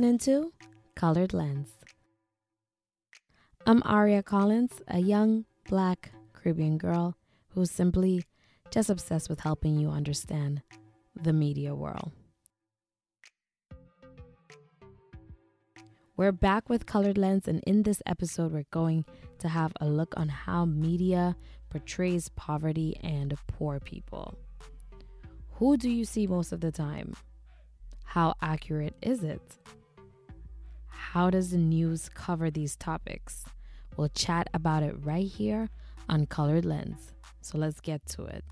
listening to Colored Lens. I'm Aria Collins, a young, black, Caribbean girl who's simply just obsessed with helping you understand the media world. We're back with Colored Lens, and in this episode, we're going to have a look on how media portrays poverty and poor people. Who do you see most of the time? How accurate is it? How does the news cover these topics? We'll chat about it right here on Colored Lens. So let's get to it.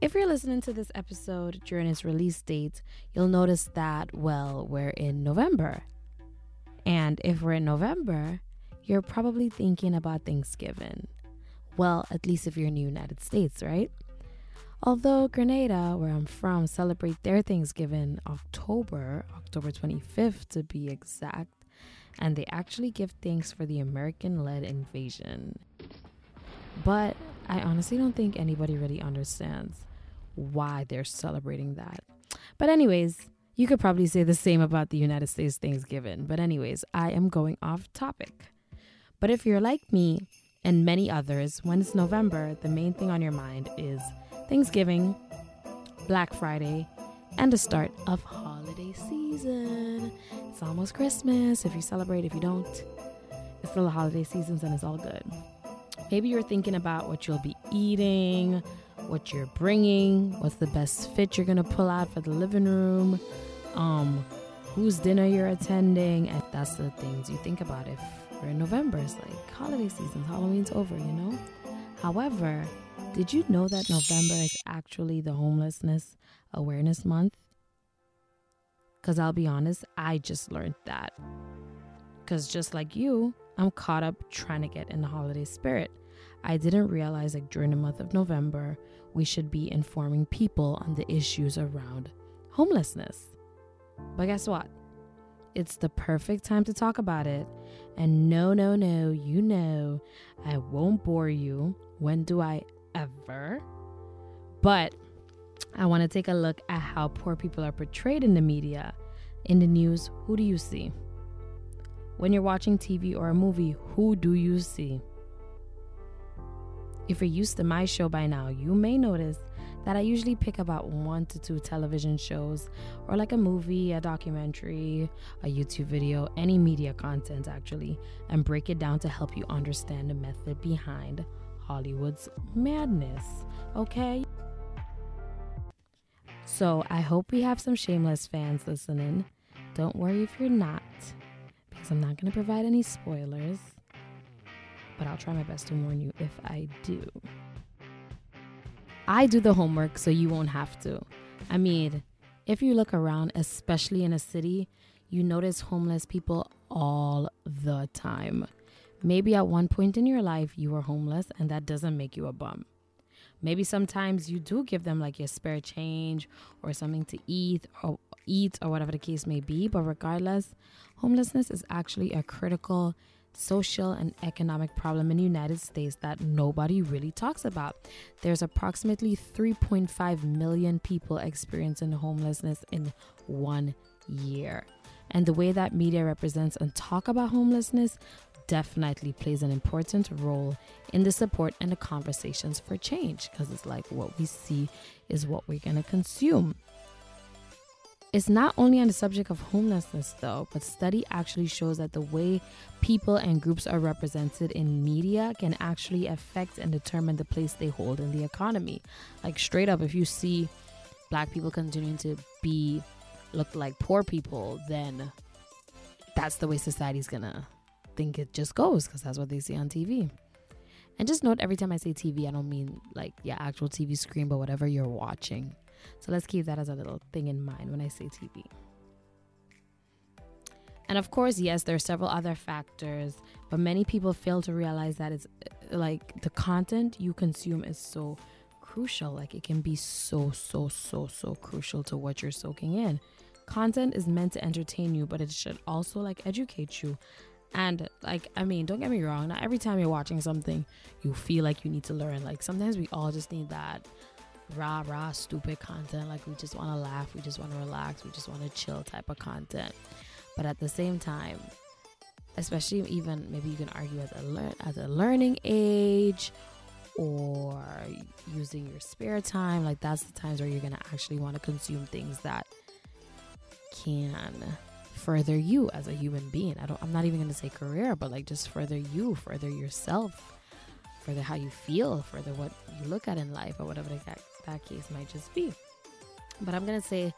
If you're listening to this episode during its release date, you'll notice that, well, we're in November. And if we're in November, you're probably thinking about Thanksgiving. Well, at least if you're in the United States, right? Although Grenada, where I'm from, celebrate their Thanksgiving October 25th to be exact, and they actually give thanks for the American-led invasion. But I honestly don't think anybody really understands why they're celebrating that. But anyways, you could probably say the same about the United States Thanksgiving. But anyways, I am going off topic. But if you're like me and many others, when it's November, the main thing on your mind is Thanksgiving, Black Friday, and the start of holiday season. It's almost Christmas. If you celebrate, if you don't, it's still the holiday seasons and it's all good. Maybe you're thinking about what you'll be eating, what you're bringing, what's the best fit you're going to pull out for the living room, whose dinner you're attending, and that's the things you think about if we're in November. It's like holiday season, Halloween's over, you know? However, did you know that November is actually the Homelessness Awareness Month? Because I'll be honest, I just learned that. Because just like you, I'm caught up trying to get in the holiday spirit. I didn't realize during the month of November, we should be informing people on the issues around homelessness. But guess what? It's the perfect time to talk about it. And no, you know, I won't bore you. When do I ever? But I want to take a look at how poor people are portrayed in the media. In the news, who do you see? When you're watching TV or a movie, who do you see? If you're used to my show by now, you may notice that I usually pick about 1 to 2 television shows or like a movie, a documentary, a YouTube video, any media content actually, and break it down to help you understand the method behind Hollywood's madness, okay? So I hope we have some Shameless fans listening. Don't worry if you're not, because I'm not going to provide any spoilers, but I'll try my best to warn you if I do. I do the homework so you won't have to. I mean, if you look around, especially in a city, you notice homeless people all the time. Maybe at one point in your life, you were homeless, and that doesn't make you a bum. Maybe sometimes you do give them like your spare change or something to eat or whatever the case may be. But regardless, homelessness is actually a critical social and economic problem in the United States that nobody really talks about. There's approximately 3.5 million people experiencing homelessness in 1 year. And the way that media represents and talk about homelessness definitely plays an important role in the support and the conversations for change, because it's like what we see is what we're going to consume. It's not only on the subject of homelessness, though, but study actually shows that the way people and groups are represented in media can actually affect and determine the place they hold in the economy. Like straight up, if you see Black people continuing to be looked like poor people, then that's the way society's gonna think it just goes, because that's what they see on TV. And just note, every time I say TV, I don't mean like your actual TV screen, but whatever you're watching. So let's keep that as a little thing in mind when I say TV. And of course, yes, there are several other factors, but many people fail to realize that it's like the content you consume is so crucial. Like it can be so crucial to what you're soaking in. Content is meant to entertain you, but it should also like educate you. And like, I mean, don't get me wrong. Not every time you're watching something, you feel like you need to learn. Like sometimes we all just need that rah-rah stupid content. Like, we just want to laugh, we just want to relax, we just want to chill type of content. But at the same time, especially even maybe you can argue as a learning age or using your spare time, like that's the times where you're going to actually want to consume things that can further you as a human being. I'm not even going to say career, but like just further you, further yourself, further how you feel, further what you look at in life or whatever that case might just be. But I'm going to say,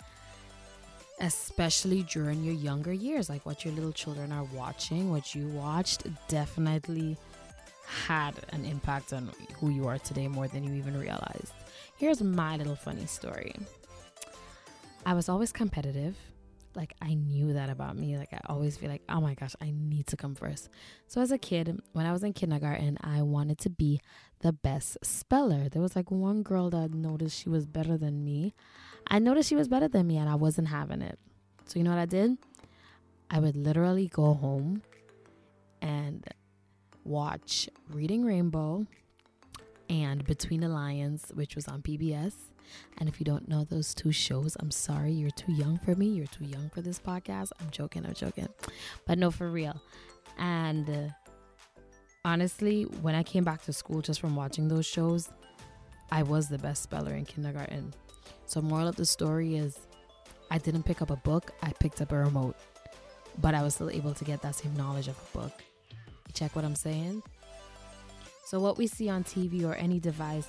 especially during your younger years, like what your little children are watching, what you watched definitely had an impact on who you are today more than you even realized. Here's my little funny story. I was always competitive. Like, I knew that about me. Like, I always feel like, oh my gosh, I need to come first. So as a kid, when I was in kindergarten, I wanted to be the best speller. There was like one girl that noticed she was better than me. I noticed she was better than me and I wasn't having it. So you know what I did? I would literally go home and watch Reading Rainbow and Between the Lions, which was on PBS. And if you don't know those two shows, I'm sorry, you're too young for me. You're too young for this podcast. I'm joking. But no, for real. And honestly, when I came back to school just from watching those shows, I was the best speller in kindergarten. So moral of the story is I didn't pick up a book. I picked up a remote. But I was still able to get that same knowledge of a book. Check what I'm saying? So what we see on TV or any device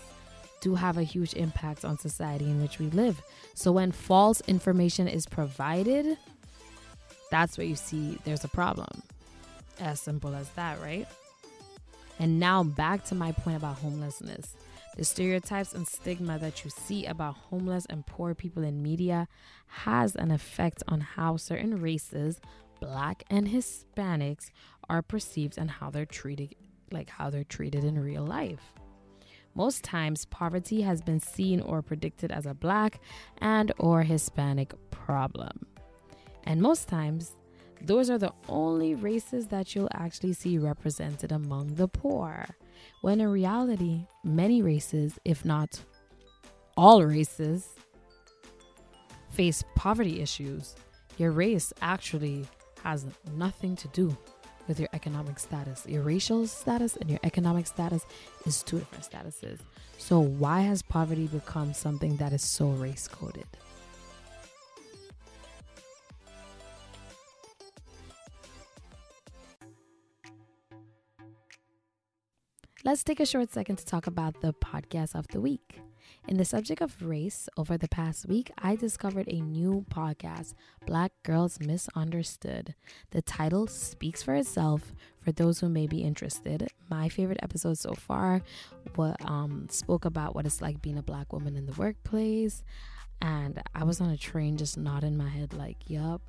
do have a huge impact on society in which we live. So when false information is provided, that's where you see there's a problem. As simple as that, right? And now back to my point about homelessness. The stereotypes and stigma that you see about homeless and poor people in media has an effect on how certain races, Black and Hispanics, are perceived and how they're treated, in real life. Most times, poverty has been seen or predicted as a Black and or Hispanic problem. And most times, those are the only races that you'll actually see represented among the poor. When in reality, many races, if not all races, face poverty issues. Your race actually has nothing to do with your economic status. Your racial status and your economic status is two different statuses. So why has poverty become something that is so race-coded? Let's take a short second to talk about the podcast of the week. In the subject of race, over the past week, I discovered a new podcast, Black Girls Misunderstood. The title speaks for itself for those who may be interested. My favorite episode so far spoke about what it's like being a Black woman in the workplace. And I was on a train just nodding my head like, yup,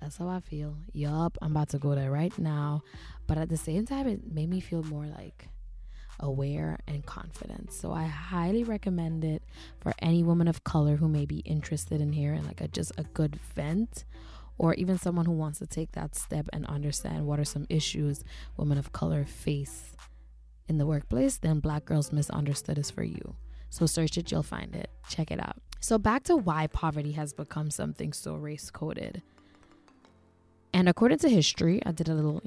that's how I feel. Yup, I'm about to go there right now. But at the same time, it made me feel more like aware and confident. So I highly recommend it for any woman of color who may be interested in hearing like a good vent, or even someone who wants to take that step and understand what are some issues women of color face in the workplace. Then Black Girls Misunderstood is for you. So search it, you'll find it. Check it out. So back to why poverty has become something so race-coded. And according to history, I did a little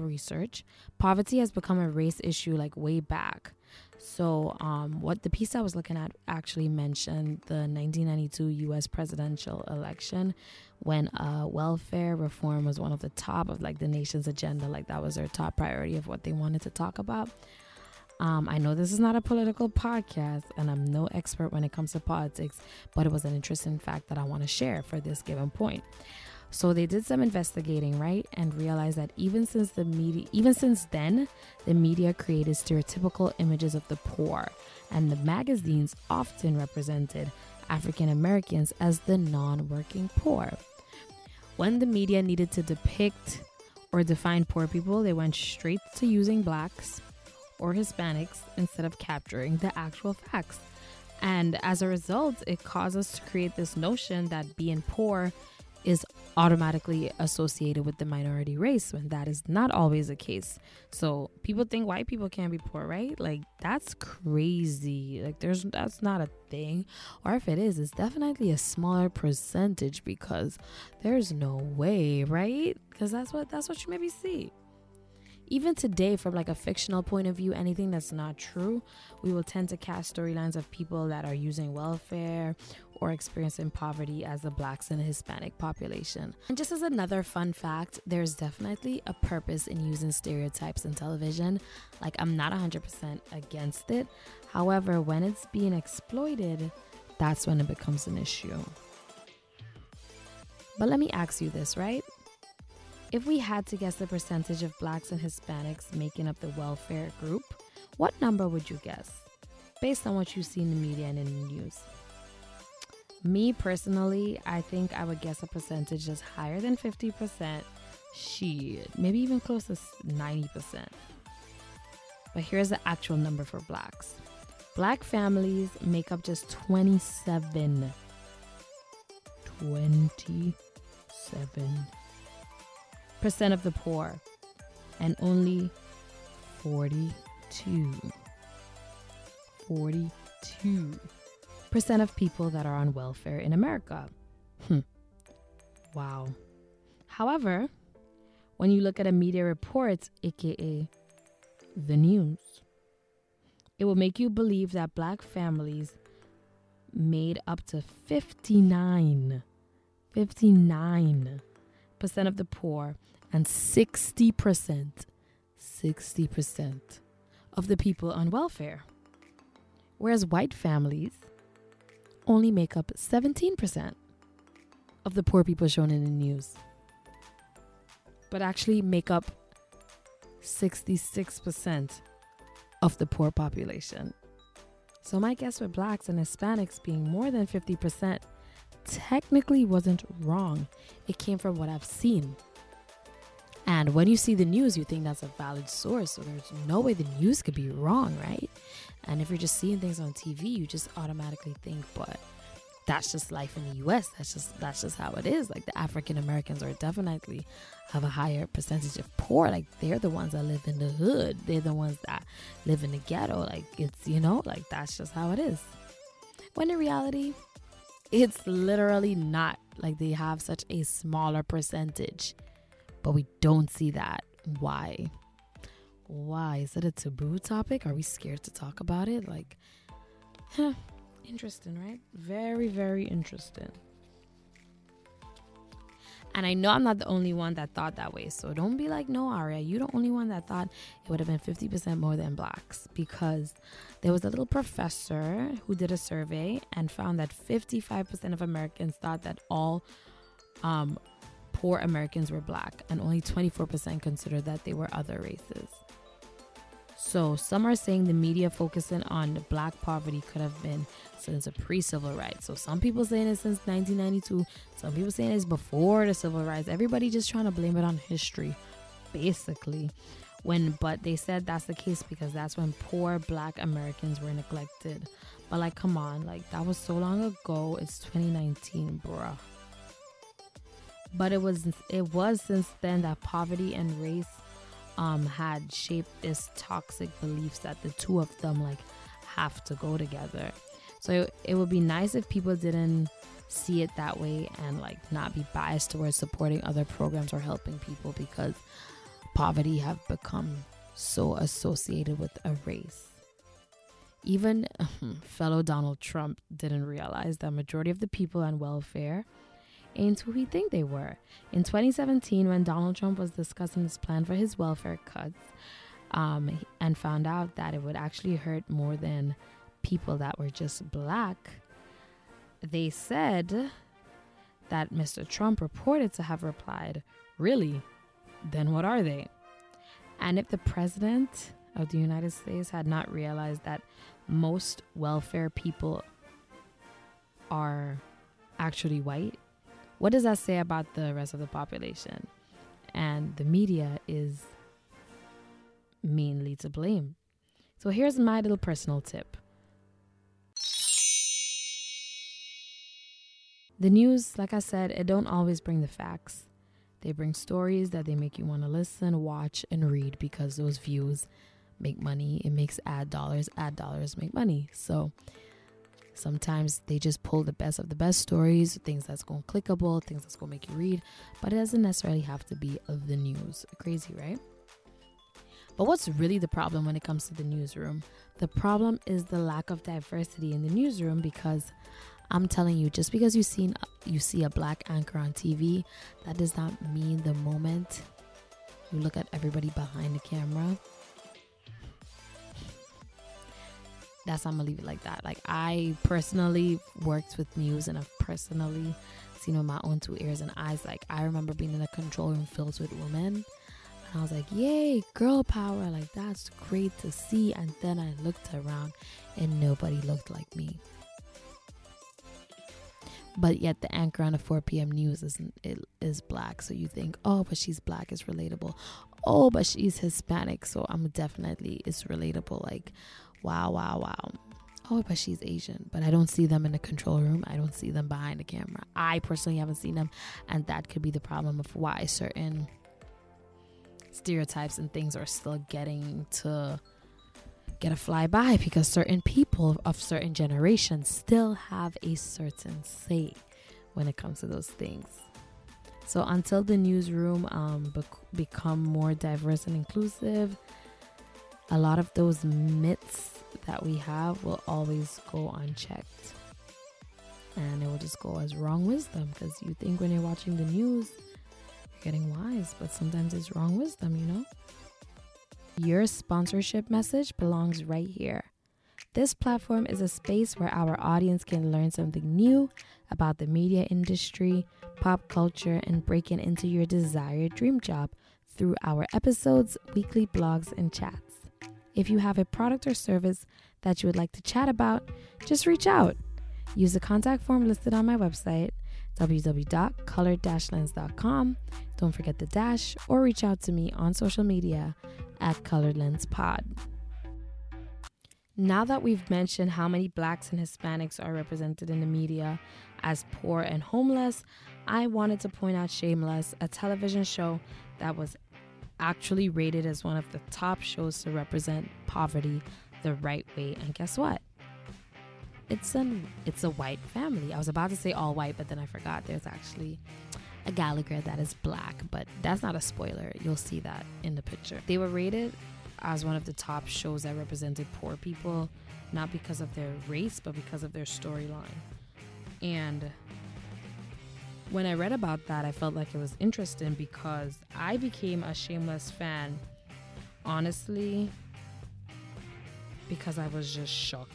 research. Poverty has become a race issue like way back. So what the piece I was looking at actually mentioned the 1992 U.S. presidential election when welfare reform was one of the top of like the nation's agenda. Like that was their top priority of what they wanted to talk about. I know this is not a political podcast and I'm no expert when it comes to politics, but it was an interesting fact that I want to share for this given point. So they did some investigating, right? And realized that even since then, the media created stereotypical images of the poor, and the magazines often represented African Americans as the non-working poor. When the media needed to depict or define poor people, they went straight to using Blacks or Hispanics instead of capturing the actual facts. And as a result, it caused us to create this notion that being poor is automatically associated with the minority race when that is not always the case. So people think white people can't be poor, right? Like, that's crazy. Like, that's not a thing. Or if it is, it's definitely a smaller percentage, because there's no way, right? Because that's what you maybe see. Even today, from like a fictional point of view, anything that's not true, we will tend to cast storylines of people that are using welfare or experiencing poverty as the blacks and the Hispanic population. And just as another fun fact, there's definitely a purpose in using stereotypes in television. Like, I'm not 100% against it. However, when it's being exploited, that's when it becomes an issue. But let me ask you this, right? If we had to guess the percentage of blacks and Hispanics making up the welfare group, what number would you guess based on what you see in the media and in the news? Me personally, I think I would guess a percentage that's higher than 50%. Shit, maybe even close to 90%. But here's the actual number for blacks. Black families make up just 27% of the poor, and only 42% of people that are on welfare in America. Wow. However, when you look at a media report, aka the news, it will make you believe that black families made up to 59% of the poor, and 60% of the people on welfare. Whereas white families only make up 17% of the poor people shown in the news, but actually make up 66% of the poor population. So my guess with blacks and Hispanics being more than 50% technically wasn't wrong. It came from what I've seen. And when you see the news, you think that's a valid source. So there's no way the news could be wrong, right? And if you're just seeing things on TV, you just automatically think, but that's just life in the U.S. That's just how it is. Like, the African Americans are definitely have a higher percentage of poor. Like, they're the ones that live in the hood. They're the ones that live in the ghetto. Like, it's, you know, like, that's just how it is. When in reality, it's literally not. Like, they have such a smaller percentage. But we don't see that. Why? Why? Is it a taboo topic? Are we scared to talk about it? Like, interesting, right? Very, very interesting. And I know I'm not the only one that thought that way. So don't be like, no, Aria, you're the only one that thought it would have been 50% more than blacks. Because there was a little professor who did a survey and found that 55% of Americans thought that all poor Americans were black, and only 24% considered that they were other races. So some are saying the media focusing on black poverty could have been since a pre-civil rights. So some people saying it's since 1992. Some people saying it's before the civil rights. Everybody just trying to blame it on history, basically. But they said that's the case because that's when poor black Americans were neglected. But like, come on, like, that was so long ago. It's 2019, bruh. But it was since then that poverty and race had shaped this toxic beliefs that the two of them, like, have to go together. So it would be nice if people didn't see it that way and, like, not be biased towards supporting other programs or helping people because poverty have become so associated with a race. Even fellow Donald Trump didn't realize that majority of the people on welfare ain't who he think they were. In 2017, when Donald Trump was discussing his plan for his welfare cuts, and found out that it would actually hurt more than people that were just black, they said that Mr. Trump reported to have replied, "Really? Then what are they?" And if the president of the United States had not realized that most welfare people are actually white, what does that say about the rest of the population? And the media is mainly to blame. So here's my little personal tip. The news, like I said, it don't always bring the facts. They bring stories that they make you want to listen, watch, and read because those views make money. It makes ad dollars make money. So sometimes they just pull the best of the best stories, things that's going clickable, things that's going to make you read, but it doesn't necessarily have to be of the news. Crazy, right? But what's really the problem when it comes to the newsroom? The problem is the lack of diversity in the newsroom, because I'm telling you, just because you see a black anchor on TV, that does not mean the moment you look at everybody behind the camera. That's, I'm gonna leave it like that. Like, I personally worked with news, and I've personally seen with my own two ears and eyes. Like, I remember being in a control room filled with women, and I was like, yay, girl power, like that's great to see. And then I looked around and nobody looked like me. But yet the anchor on the 4 p.m. news is black. So you think, oh, but she's black, it's relatable. Oh, but she's Hispanic, so I'm definitely, it's relatable. Like, wow. Oh, but she's Asian. But I don't see them in the control room. I don't see them behind the camera. I personally haven't seen them. And that could be the problem of why certain stereotypes and things are still getting to get a fly by, because certain people of certain generations still have a certain say when it comes to those things. So until the newsroom become more diverse and inclusive, a lot of those myths that we have will always go unchecked, and it will just go as wrong wisdom, because you think when you're watching the news you're getting wise, but sometimes it's wrong wisdom, you know? Your sponsorship message belongs right here. This platform is a space where our audience can learn something new about the media industry, pop culture, and breaking into your desired dream job through our episodes, weekly blogs, and chats. If you have a product or service that you would like to chat about, just reach out. Use the contact form listed on my website, www.colored-lens.com. Don't forget the dash, or reach out to me on social media at Colored Lens Pod. Now that we've mentioned how many blacks and Hispanics are represented in the media as poor and homeless, I wanted to point out Shameless, a television show that was actually rated as one of the top shows to represent poverty the right way. And guess what? It's a white family. I was about to say all white, but then I forgot. There's actually a Gallagher that is black, but that's not a spoiler. You'll see that in the picture. They were rated as one of the top shows that represented poor people, not because of their race, but because of their storyline. And when I read about that, I felt like it was interesting, because I became a Shameless fan, honestly, because I was just shook.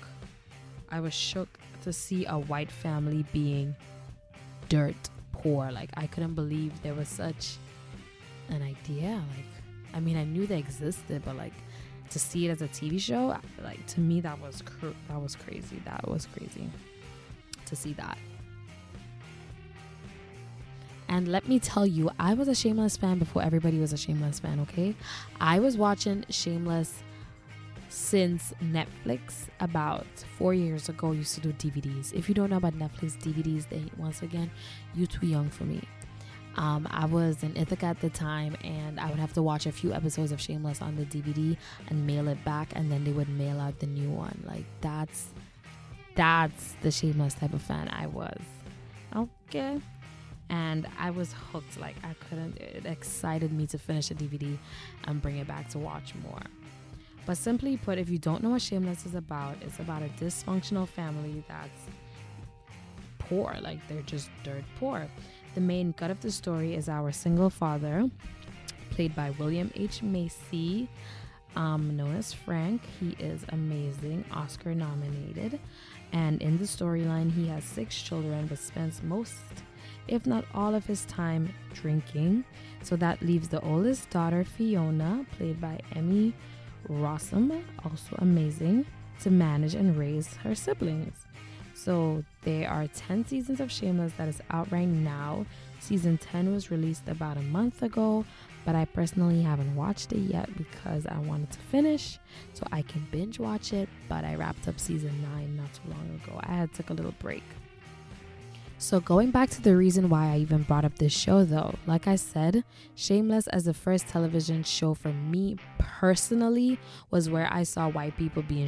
I was shook to see a white family being dirt poor. Like, I couldn't believe there was such an idea. Like, I mean, I knew they existed, but like, to see it as a TV show, like, to me, that was crazy. That was crazy to see that. And let me tell you, I was a Shameless fan before everybody was a Shameless fan, okay? I was watching Shameless since Netflix about 4 years ago used to do DVDs. If you don't know about Netflix DVDs, then once again, you're too young for me. I was in Ithaca at the time, and I would have to watch a few episodes of Shameless on the DVD and mail it back, and then they would mail out the new one. Like, that's the Shameless type of fan I was. Okay. And I was hooked. Like, I couldn't. It excited me to finish a DVD and bring it back to watch more. But simply put, if you don't know what Shameless is about, it's about a dysfunctional family that's poor. Like, they're just dirt poor. The main gut of the story is our single father, played by William H. Macy, known as Frank. He is amazing, Oscar nominated. And in the storyline, he has 6 children, but spends most, if not all of his time, drinking. So that leaves the oldest daughter, Fiona, played by Emmy Rossum, also amazing, to manage and raise her siblings. So there are 10 seasons of Shameless that is out right now. Season 10 was released about a month ago, but I personally haven't watched it yet because I wanted to finish so I can binge watch it. But I wrapped up season 9 not too long ago. I had took a little break. So going back to the reason why I even brought up this show though, like I said, Shameless as the first television show for me personally was where I saw white people being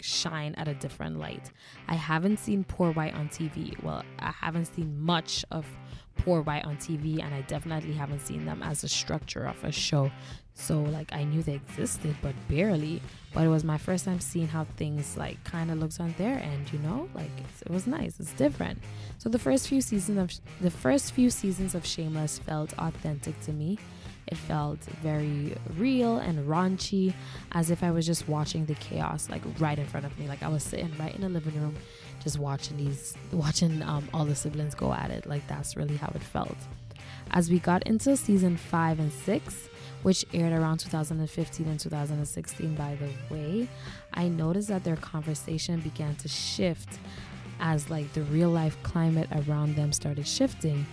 shine at a different light. I haven't seen poor white on TV. Well, I haven't seen much of poor white on TV, and I definitely haven't seen them as a structure of a show. So like I knew they existed, but barely. But it was my first time seeing how things like kind of looks on their end, you know, like it was nice. It's different. So the first few seasons of Shameless felt authentic to me. It felt very real and raunchy, as if I was just watching the chaos like right in front of me. Like I was sitting right in the living room, just watching all the siblings go at it. Like that's really how it felt. As we got into season 5 and 6, which aired around 2015 and 2016, by the way, I noticed that their conversation began to shift as like the real life climate around them started shifting.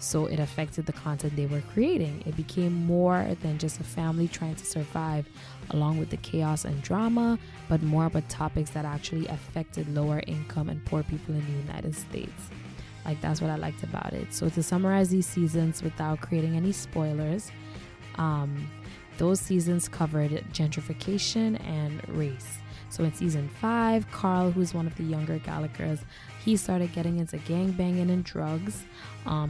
So it affected the content they were creating. It became more than just a family trying to survive along with the chaos and drama, but more about topics that actually affected lower income and poor people in the United States. Like that's what I liked about it. So to summarize these seasons without creating any spoilers, those seasons covered gentrification and race. So in season 5, Carl, who's one of the younger Gallaghers, he started getting into gangbanging and drugs.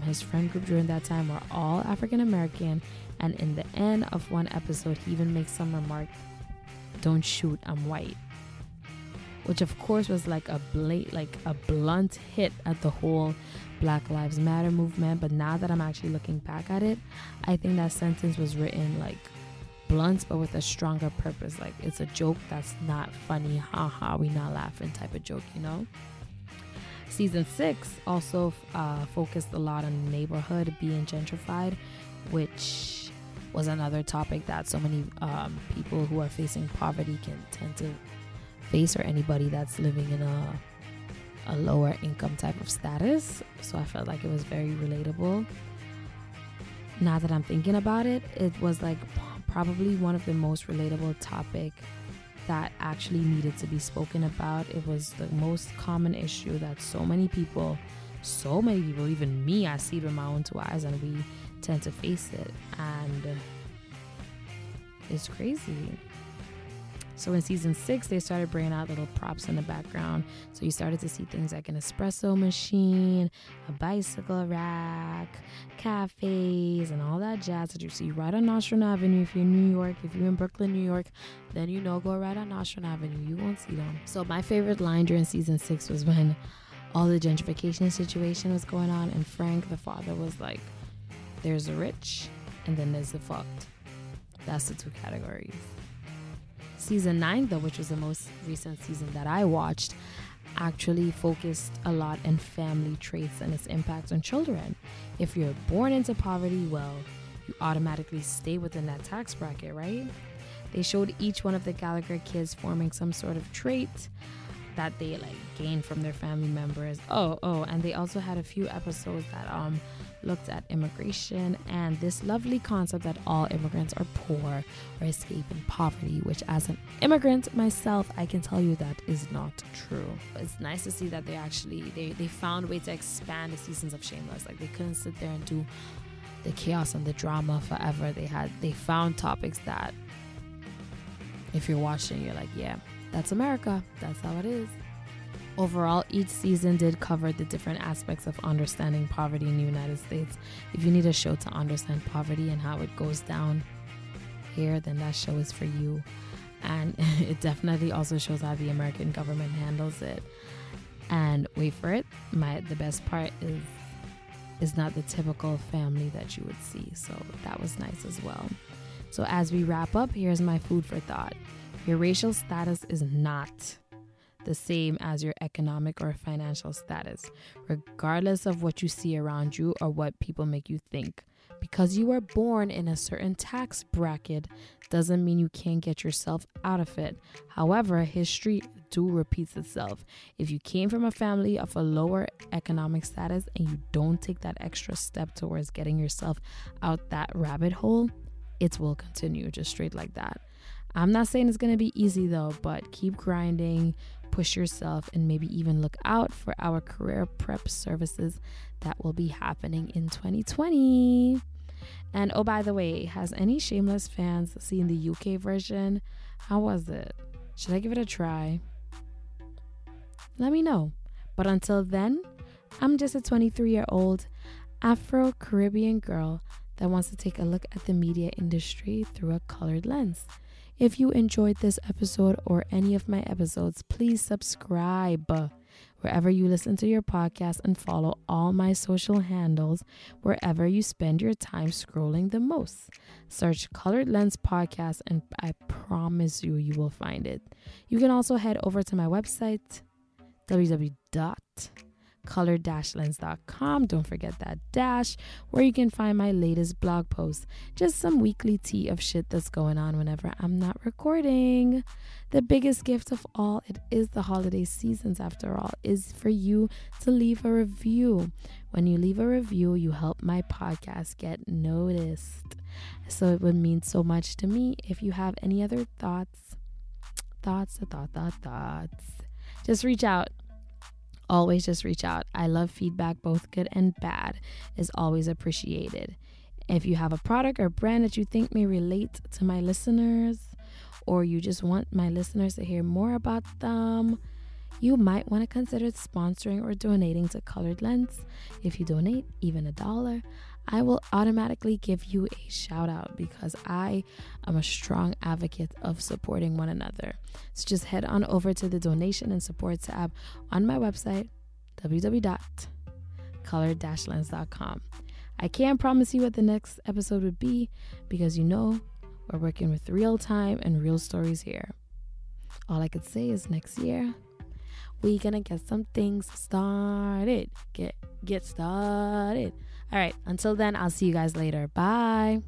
His friend group during that time were all African American, and in the end of one episode, he even makes some remark, "Don't shoot, I'm white," which of course was like a blunt hit at the whole Black Lives Matter movement. But now that I'm actually looking back at it, I think that sentence was written like blunt but with a stronger purpose. Like it's a joke that's not funny, haha, we not laughing type of joke, you know. Season 6 also focused a lot on the neighborhood being gentrified, which was another topic that so many people who are facing poverty can tend to face, or anybody that's living in a lower income type of status. So I felt like it was very relatable. Now that I'm thinking about it, it was like probably one of the most relatable topic that actually needed to be spoken about. It was the most common issue that so many people, even me, I see it with my own two eyes, and we tend to face it, and it's crazy. So in season 6, they started bringing out little props in the background. So you started to see things like an espresso machine, a bicycle rack, cafes, and all that jazz that you see right on Nostrand Avenue. If you're in New York, if you're in Brooklyn, New York, then you know, go right on Nostrand Avenue. You won't see them. So my favorite line during season 6 was when all the gentrification situation was going on, and Frank, the father, was like, "There's the rich, and then there's the fucked. That's the two categories." Season 9, though, which was the most recent season that I watched, actually focused a lot on family traits and its impact on children. If you're born into poverty, well, you automatically stay within that tax bracket, right? They showed each one of the Gallagher kids forming some sort of trait that they gained from their family members. And they also had a few episodes that looked at immigration and this lovely concept that all immigrants are poor or escaping poverty, which as an immigrant myself, I can tell you that is not true. It's nice to see that they actually they found a way to expand the seasons of Shameless. Like they couldn't sit there and do the chaos and the drama forever. They found topics that if you're watching, you're like, yeah, that's America, that's how it is. Overall, each season did cover the different aspects of understanding poverty in the United States. If you need a show to understand poverty and how it goes down here, then that show is for you. And it definitely also shows how the American government handles it. And wait for it, the best part is not the typical family that you would see. So that was nice as well. So as we wrap up, here's my food for thought. Your racial status is not the same as your economic or financial status, regardless of what you see around you or what people make you think. Because you were born in a certain tax bracket doesn't mean you can't get yourself out of it. However, history do repeats itself. If you came from a family of a lower economic status and you don't take that extra step towards getting yourself out that rabbit hole, it will continue just straight like that. I'm not saying it's going to be easy though, but keep grinding, push yourself, and maybe even look out for our career prep services that will be happening in 2020. And oh, by the way, has any Shameless fans seen the UK version? How was it? Should I give it a try? Let me know. But until then, I'm just a 23-year-old Afro-Caribbean girl that wants to take a look at the media industry through a colored lens. If you enjoyed this episode or any of my episodes, please subscribe wherever you listen to your podcast and follow all my social handles wherever you spend your time scrolling the most. Search Colored Lens Podcast and I promise you, you will find it. You can also head over to my website, www.colored-lens.com. Don't forget that dash, where you can find my latest blog post. Just some weekly tea of shit that's going on whenever I'm not recording. The biggest gift of all, it is the holiday seasons after all, is for you to leave a review. When you leave a review, you help my podcast get noticed. So it would mean so much to me. If you have any other thoughts, just reach out. Always just reach out. I love feedback, both good and bad, is always appreciated. If you have a product or brand that you think may relate to my listeners, or you just want my listeners to hear more about them, you might want to consider sponsoring or donating to Colored Lens. If you donate even $1, I will automatically give you a shout out because I am a strong advocate of supporting one another. So just head on over to the donation and support tab on my website, www.colored-lens.com. I can't promise you what the next episode would be because you know we're working with real time and real stories here. All I could say is next year, we're gonna get some things started. Get started. All right, until then, I'll see you guys later. Bye.